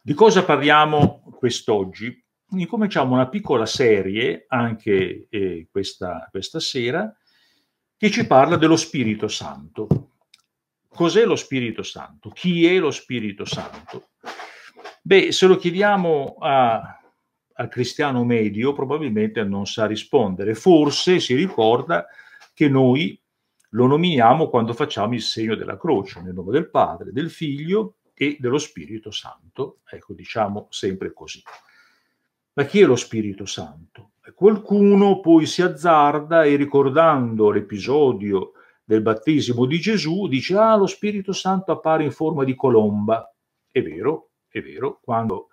Di cosa parliamo quest'oggi? Incominciamo una piccola serie, anche questa sera, che ci parla dello Spirito Santo. Cos'è lo Spirito Santo? Chi è lo Spirito Santo? Beh, se lo chiediamo al cristiano medio, probabilmente non sa rispondere. Forse si ricorda che noi lo nominiamo quando facciamo il segno della croce, nel nome del Padre, del Figlio e dello Spirito Santo. Ecco, diciamo sempre così. Ma chi è lo Spirito Santo? Qualcuno poi si azzarda e, ricordando l'episodio del battesimo di Gesù, dice: ah, lo Spirito Santo appare in forma di colomba. È vero, quando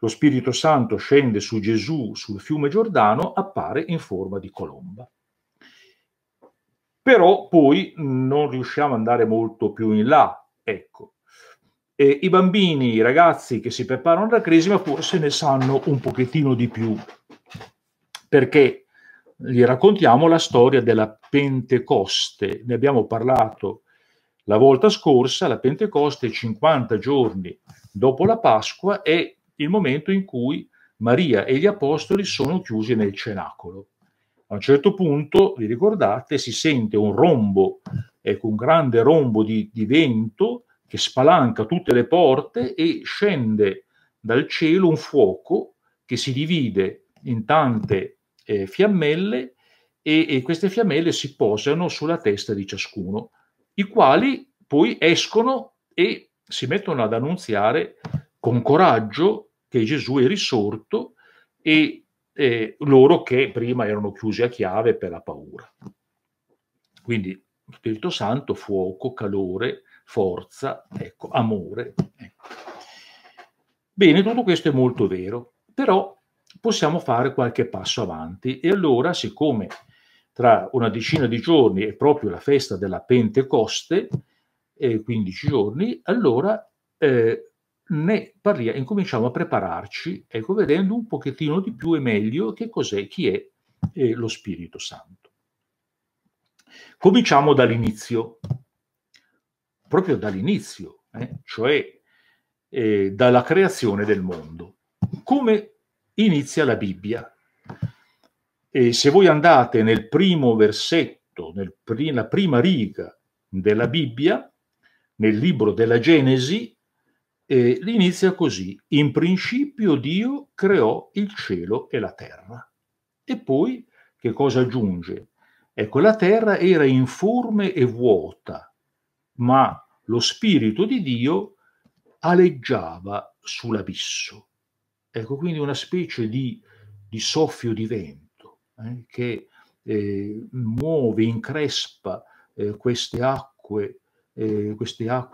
lo Spirito Santo scende su Gesù sul fiume Giordano, appare in forma di colomba. Però poi non riusciamo ad andare molto più in là, ecco. I bambini, i ragazzi che si preparano alla Cresima forse ne sanno un pochettino di più, perché gli raccontiamo la storia della Pentecoste. Ne abbiamo parlato la volta scorsa. La Pentecoste, 50 giorni dopo la Pasqua, è il momento in cui Maria e gli Apostoli sono chiusi nel Cenacolo. A un certo punto, vi ricordate, si sente un rombo, ecco, un grande rombo di vento che spalanca tutte le porte e scende dal cielo un fuoco che si divide in tante fiammelle e queste fiammelle si posano sulla testa di ciascuno, i quali poi escono e si mettono ad annunziare con coraggio che Gesù è risorto e loro che prima erano chiusi a chiave per la paura. Quindi Spirito Santo, fuoco, calore, forza, ecco, amore. Ecco. Bene, tutto questo è molto vero, però possiamo fare qualche passo avanti. E allora, siccome tra una decina di giorni è proprio la festa della Pentecoste, 15 giorni, allora incominciamo a prepararci, ecco, vedendo un pochettino di più e meglio che cos'è, chi è lo Spirito Santo. Cominciamo dall'inizio, proprio dall'inizio, cioè dalla creazione del mondo. Come inizia la Bibbia? Se voi andate nel primo versetto, nella prima riga della Bibbia, nel libro della Genesi, inizia così: in principio Dio creò il cielo e la terra. E poi che cosa aggiunge? Ecco, la terra era informe e vuota, ma lo Spirito di Dio aleggiava sull'abisso. Ecco, quindi una specie di soffio di vento che muove, increspa queste acque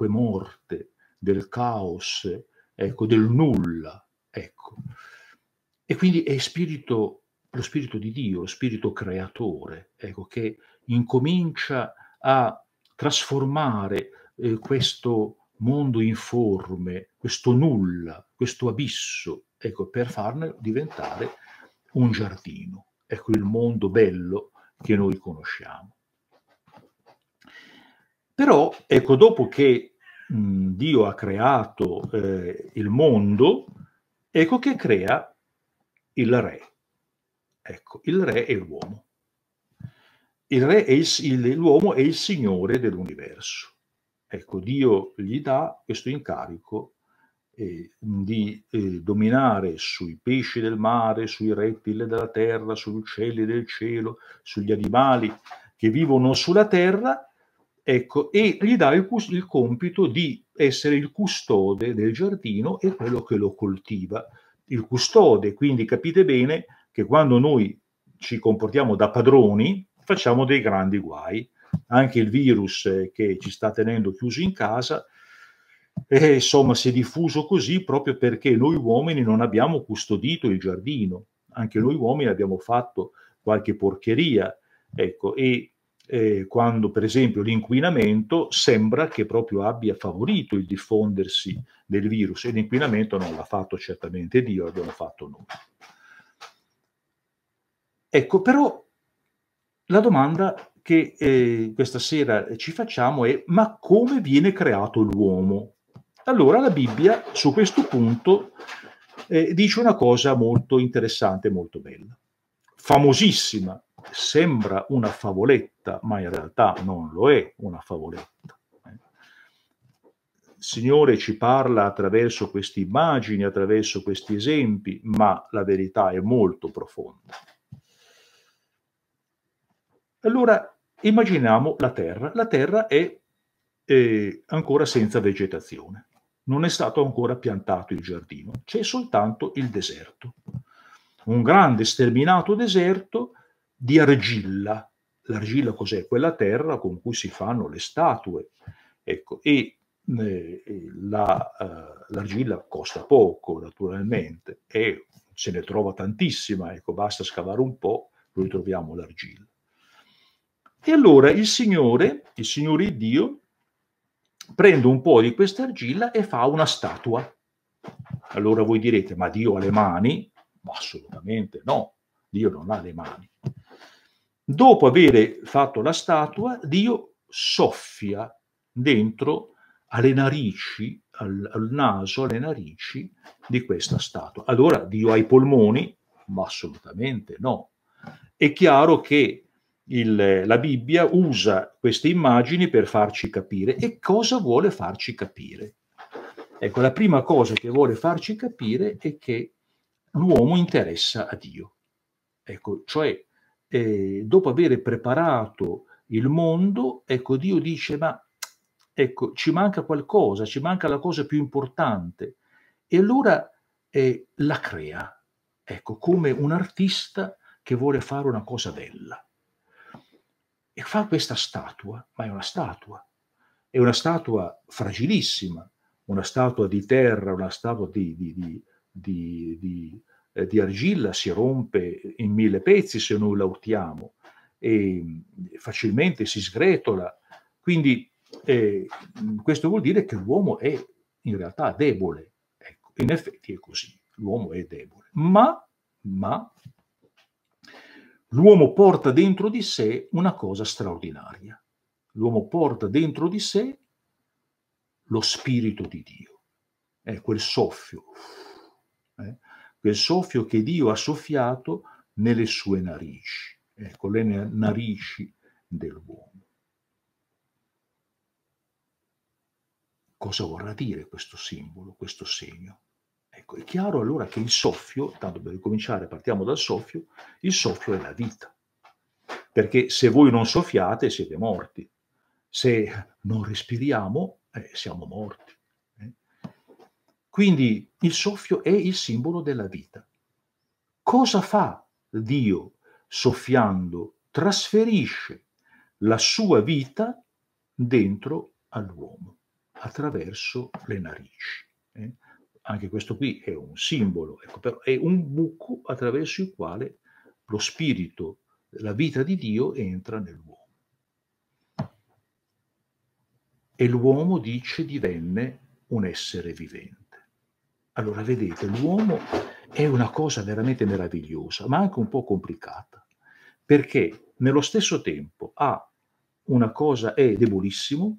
morte, del caos, ecco, del nulla, ecco. E quindi è lo Spirito di Dio, lo Spirito creatore, ecco, che incomincia a trasformare questo mondo informe, questo nulla, questo abisso, ecco, per farne diventare un giardino, ecco, il mondo bello che noi conosciamo. Però, ecco, dopo che Dio ha creato il mondo, ecco che crea il re. Ecco, il re è l'uomo. Il re è l'uomo è il signore dell'universo. Ecco, Dio gli dà questo incarico di dominare sui pesci del mare, sui rettili della terra, sugli uccelli del cielo, sugli animali che vivono sulla terra. Ecco, e gli dà il compito di essere il custode del giardino e quello che lo coltiva. Il custode, quindi capite bene che quando noi ci comportiamo da padroni facciamo dei grandi guai. Anche il virus che ci sta tenendo chiusi in casa E insomma si è diffuso così proprio perché noi uomini non abbiamo custodito il giardino, anche noi uomini abbiamo fatto qualche porcheria, ecco, e quando per esempio l'inquinamento sembra che proprio abbia favorito il diffondersi del virus, e l'inquinamento non l'ha fatto certamente Dio, l'abbiamo fatto noi. Ecco, però la domanda che questa sera ci facciamo è: ma come viene creato l'uomo? Allora la Bibbia su questo punto dice una cosa molto interessante, molto bella, famosissima, sembra una favoletta, ma in realtà non lo è una favoletta. Il Signore ci parla attraverso queste immagini, attraverso questi esempi, ma la verità è molto profonda. Allora immaginiamo la Terra. La Terra è ancora senza vegetazione. Non è stato ancora piantato il giardino, c'è soltanto il deserto. Un grande sterminato deserto di argilla. L'argilla cos'è? Quella terra con cui si fanno le statue. Ecco, e l'argilla costa poco, naturalmente, e se ne trova tantissima, ecco, basta scavare un po', noi troviamo l'argilla. E allora il Signore Dio, prende un po' di questa argilla e fa una statua. Allora voi direte: ma Dio ha le mani? Assolutamente no, Dio non ha le mani. Dopo aver fatto la statua, Dio soffia dentro alle narici, al naso, alle narici di questa statua. Allora Dio ha i polmoni? Ma assolutamente no. È chiaro che la Bibbia usa queste immagini per farci capire. E cosa vuole farci capire? Ecco, la prima cosa che vuole farci capire è che l'uomo interessa a Dio. Ecco, cioè, dopo aver preparato il mondo, ecco, Dio dice: ma ecco, ci manca qualcosa, ci manca la cosa più importante. E allora la crea, ecco, come un artista che vuole fare una cosa bella. E fa questa statua, ma è una statua fragilissima, una statua di terra, una statua di argilla, si rompe in 1000 pezzi se noi la urtiamo, e facilmente si sgretola. Quindi questo vuol dire che l'uomo è in realtà debole, ecco, in effetti è così, l'uomo è debole, ma l'uomo porta dentro di sé una cosa straordinaria. L'uomo porta dentro di sé lo Spirito di Dio. È quel soffio, quel soffio che Dio ha soffiato nelle sue narici, ecco, le narici dell'uomo. Cosa vorrà dire questo simbolo, questo segno? Ecco, è chiaro allora che il soffio, tanto per ricominciare partiamo dal soffio, il soffio è la vita. Perché se voi non soffiate siete morti, se non respiriamo siamo morti. Quindi il soffio è il simbolo della vita. Cosa fa Dio soffiando? Trasferisce la sua vita dentro all'uomo, attraverso le narici. Anche questo qui è un simbolo, ecco, però è un buco attraverso il quale lo spirito, la vita di Dio entra nell'uomo. E l'uomo, dice, divenne un essere vivente. Allora vedete, l'uomo è una cosa veramente meravigliosa, ma anche un po' complicata, perché nello stesso tempo è debolissimo,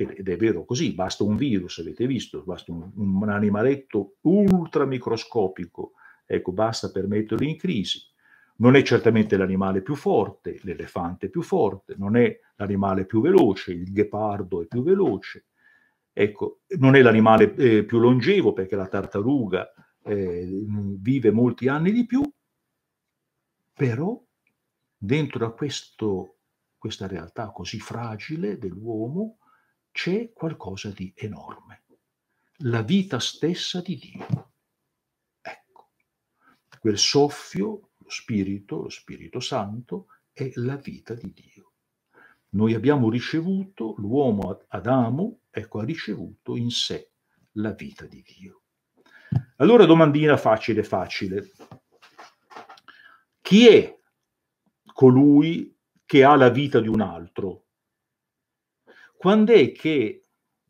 ed è vero così, basta un virus, avete visto, basta un animaletto ultramicroscopico, ecco, basta per metterlo in crisi. Non è certamente l'animale più forte, l'elefante più forte, non è l'animale più veloce, il ghepardo è più veloce, ecco, non è l'animale più longevo, perché la tartaruga vive molti anni di più, però dentro a questa realtà così fragile dell'uomo c'è qualcosa di enorme, la vita stessa di Dio. Ecco, quel soffio, lo Spirito Santo, è la vita di Dio. Noi abbiamo ricevuto, l'uomo Adamo ecco, ha ricevuto in sé la vita di Dio. Allora, domandina facile facile. Chi è colui che ha la vita di un altro? Quando è che,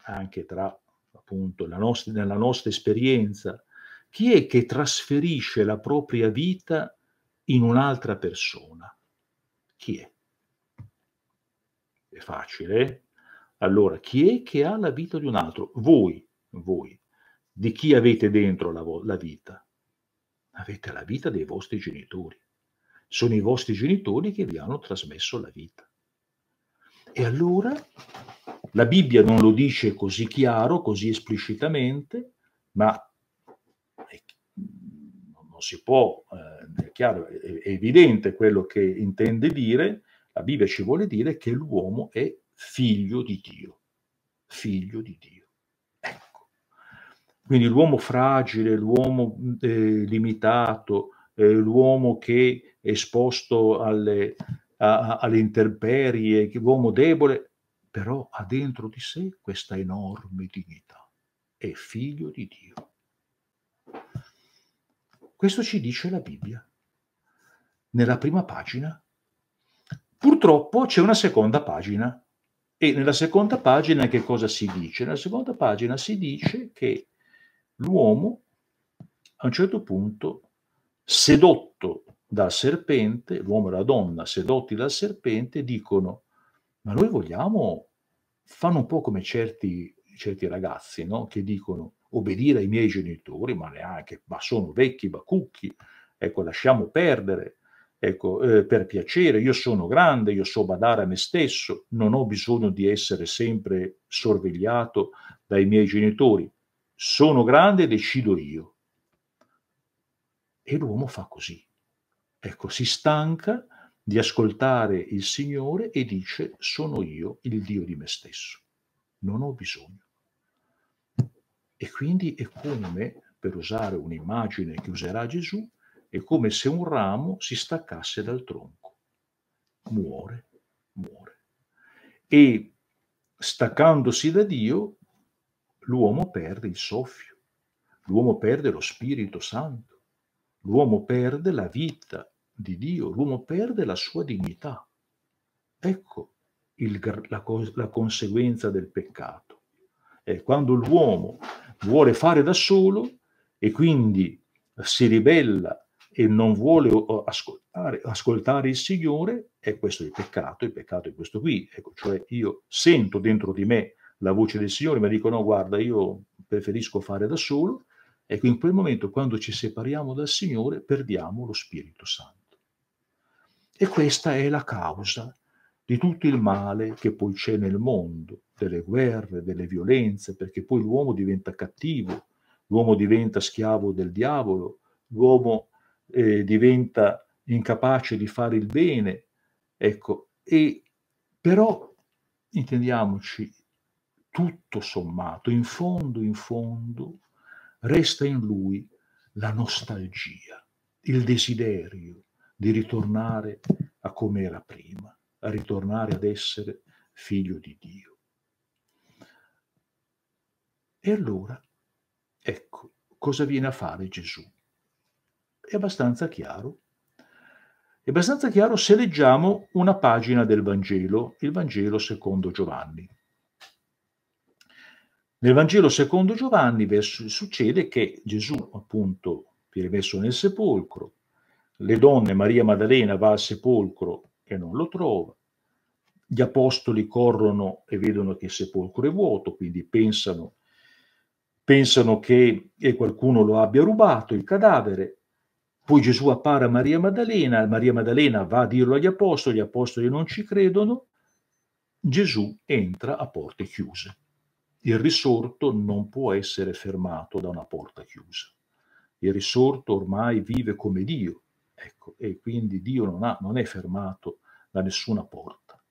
anche tra appunto nella nostra esperienza, chi è che trasferisce la propria vita in un'altra persona? Chi è? È facile, eh? Allora, chi è che ha la vita di un altro? Voi, di chi avete dentro la vita? Avete la vita dei vostri genitori. Sono i vostri genitori che vi hanno trasmesso la vita. E allora, la Bibbia non lo dice così chiaro, così esplicitamente, ma non si può, è chiaro, è evidente quello che intende dire. La Bibbia ci vuole dire che l'uomo è figlio di Dio. Figlio di Dio. Ecco. Quindi l'uomo fragile, l'uomo limitato, l'uomo che è esposto alle intemperie, l'uomo debole, però ha dentro di sé questa enorme dignità. È figlio di Dio. Questo ci dice la Bibbia, nella prima pagina. Purtroppo c'è una seconda pagina, e nella seconda pagina che cosa si dice? Nella seconda pagina si dice che l'uomo, a un certo punto, sedotto dal serpente, l'uomo e la donna sedotti dal serpente, dicono: ma noi vogliamo, fanno un po' come certi ragazzi, no? Che dicono: obbedire ai miei genitori, ma neanche, ma sono vecchi, bacucchi, ecco, lasciamo perdere. Ecco, per piacere, io sono grande, io so badare a me stesso, non ho bisogno di essere sempre sorvegliato dai miei genitori, sono grande e decido io. E l'uomo fa così. Ecco, si stanca di ascoltare il Signore e dice: sono io il Dio di me stesso, non ho bisogno. E quindi è come, per usare un'immagine che userà Gesù, è come se un ramo si staccasse dal tronco. Muore. E staccandosi da Dio, l'uomo perde il soffio, l'uomo perde lo Spirito Santo, l'uomo perde la vita di Dio, l'uomo perde la sua dignità. Ecco la conseguenza del peccato. È quando l'uomo vuole fare da solo e quindi si ribella e non vuole ascoltare il Signore, e questo è il peccato è questo qui, ecco, cioè io sento dentro di me la voce del Signore, ma dico: no, guarda, io preferisco fare da solo. Ecco, in quel momento, quando ci separiamo dal Signore, perdiamo lo Spirito Santo. E questa è la causa di tutto il male che poi c'è nel mondo, delle guerre, delle violenze, perché poi l'uomo diventa cattivo, l'uomo diventa schiavo del diavolo, l'uomo diventa incapace di fare il bene, ecco. E però, intendiamoci, tutto sommato, in fondo, resta in lui la nostalgia, il desiderio di ritornare a come era prima, a ritornare ad essere figlio di Dio. E allora, ecco, cosa viene a fare Gesù? È abbastanza chiaro se leggiamo una pagina del Vangelo, il Vangelo secondo Giovanni. Nel Vangelo secondo Giovanni succede che Gesù, appunto, viene messo nel sepolcro, le donne, Maria Maddalena va al sepolcro e non lo trova, gli apostoli corrono e vedono che il sepolcro è vuoto, quindi pensano che qualcuno lo abbia rubato, il cadavere. Poi Gesù appare a Maria Maddalena va a dirlo agli apostoli, gli apostoli non ci credono, Gesù entra a porte chiuse. Il risorto non può essere fermato da una porta chiusa. Il risorto ormai vive come Dio, ecco, e quindi Dio non è fermato da nessuna porta.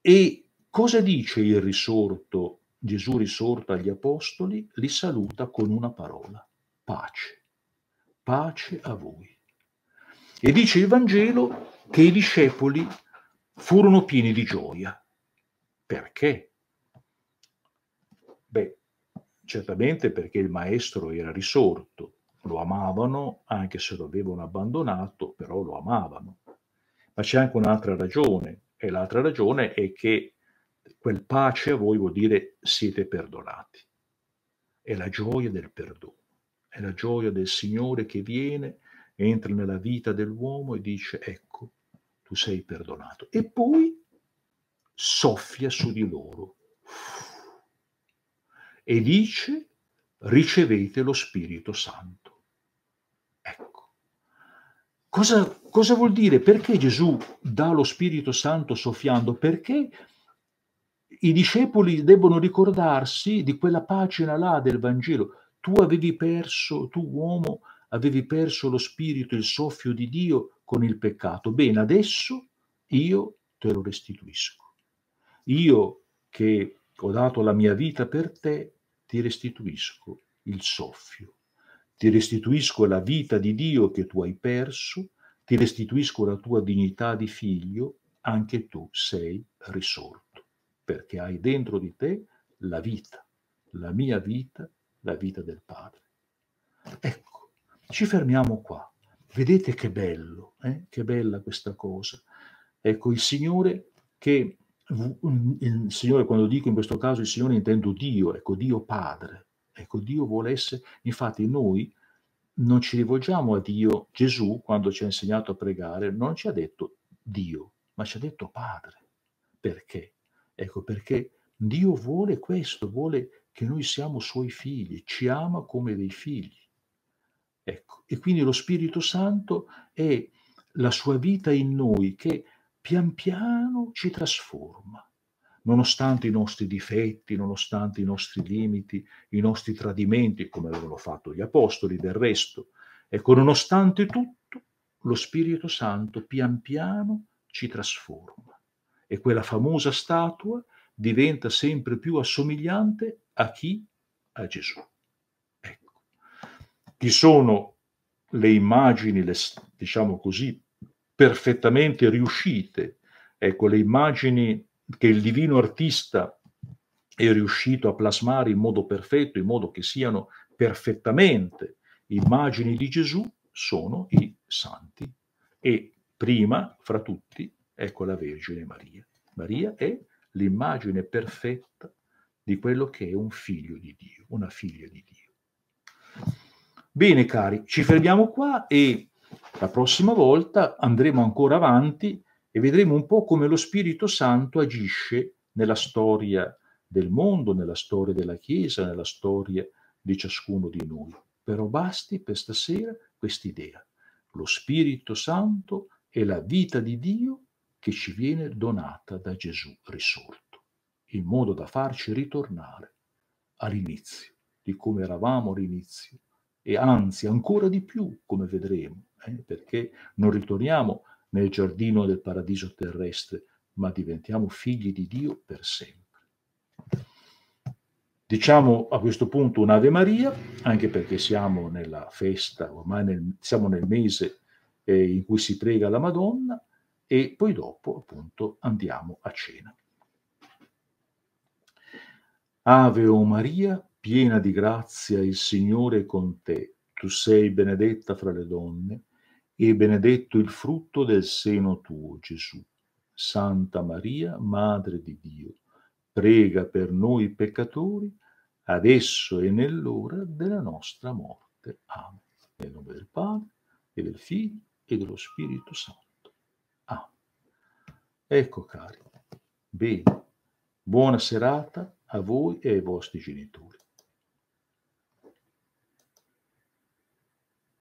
E cosa dice il risorto? Gesù risorto agli apostoli li saluta con una parola: pace. Pace a voi. E dice il Vangelo che i discepoli furono pieni di gioia. Perché? Beh, certamente perché il maestro era risorto, lo amavano, anche se lo avevano abbandonato, però lo amavano. Ma c'è anche un'altra ragione, e l'altra ragione è che quel pace a voi vuol dire siete perdonati. È la gioia del perdono, è la gioia del Signore che viene, entra nella vita dell'uomo e dice: ecco, tu sei perdonato. E poi soffia su di loro e dice: ricevete lo Spirito Santo. Ecco, cosa vuol dire? Perché Gesù dà lo Spirito Santo soffiando? Perché i discepoli debbono ricordarsi di quella pagina là del Vangelo. Tu avevi perso, tu uomo, avevi perso lo Spirito, il soffio di Dio con il peccato. Bene, adesso io te lo restituisco. Io che ho dato la mia vita per te, ti restituisco il soffio, ti restituisco la vita di Dio che tu hai perso, ti restituisco la tua dignità di figlio, anche tu sei risorto, perché hai dentro di te la vita, la mia vita, la vita del Padre. Ecco, ci fermiamo qua. Vedete che bello, che bella questa cosa. Ecco, il Signore, quando dico in questo caso il Signore, intendo Dio, ecco Dio Padre, ecco Dio vuole essere, infatti noi non ci rivolgiamo a Dio. Gesù, quando ci ha insegnato a pregare, non ci ha detto Dio, ma ci ha detto Padre. Perché? Ecco perché Dio vuole questo, vuole che noi siamo Suoi figli, ci ama come dei figli. Ecco, e quindi lo Spirito Santo è la Sua vita in noi che pian piano ci trasforma, nonostante i nostri difetti, nonostante i nostri limiti, i nostri tradimenti, come avevano fatto gli apostoli del resto. Ecco, nonostante tutto, lo Spirito Santo pian piano ci trasforma e quella famosa statua diventa sempre più assomigliante a chi? A Gesù. Ecco. Ci sono le immagini, le, diciamo così, perfettamente riuscite, ecco le immagini che il divino artista è riuscito a plasmare in modo perfetto, in modo che siano perfettamente immagini di Gesù, sono i santi. E prima fra tutti, ecco la Vergine Maria. Maria è l'immagine perfetta di quello che è un figlio di Dio, una figlia di Dio. Bene cari, ci fermiamo qua e la prossima volta andremo ancora avanti e vedremo un po' come lo Spirito Santo agisce nella storia del mondo, nella storia della Chiesa, nella storia di ciascuno di noi. Però basti per stasera quest'idea. Lo Spirito Santo è la vita di Dio che ci viene donata da Gesù risorto, in modo da farci ritornare all'inizio, di come eravamo all'inizio, e anzi ancora di più, come vedremo. Perché non ritorniamo nel giardino del paradiso terrestre, ma diventiamo figli di Dio per sempre. Diciamo a questo punto un'Ave Maria, anche perché siamo nella festa, ormai siamo nel mese in cui si prega la Madonna, e poi dopo appunto andiamo a cena. Ave o Maria, piena di grazia, il Signore è con te. Tu sei benedetta fra le donne, e benedetto il frutto del seno tuo, Gesù. Santa Maria, Madre di Dio, prega per noi peccatori, adesso e nell'ora della nostra morte. Amen. Nel nome del Padre, e del Figlio, e dello Spirito Santo. Amen. Ecco, cari, bene, buona serata a voi e ai vostri genitori.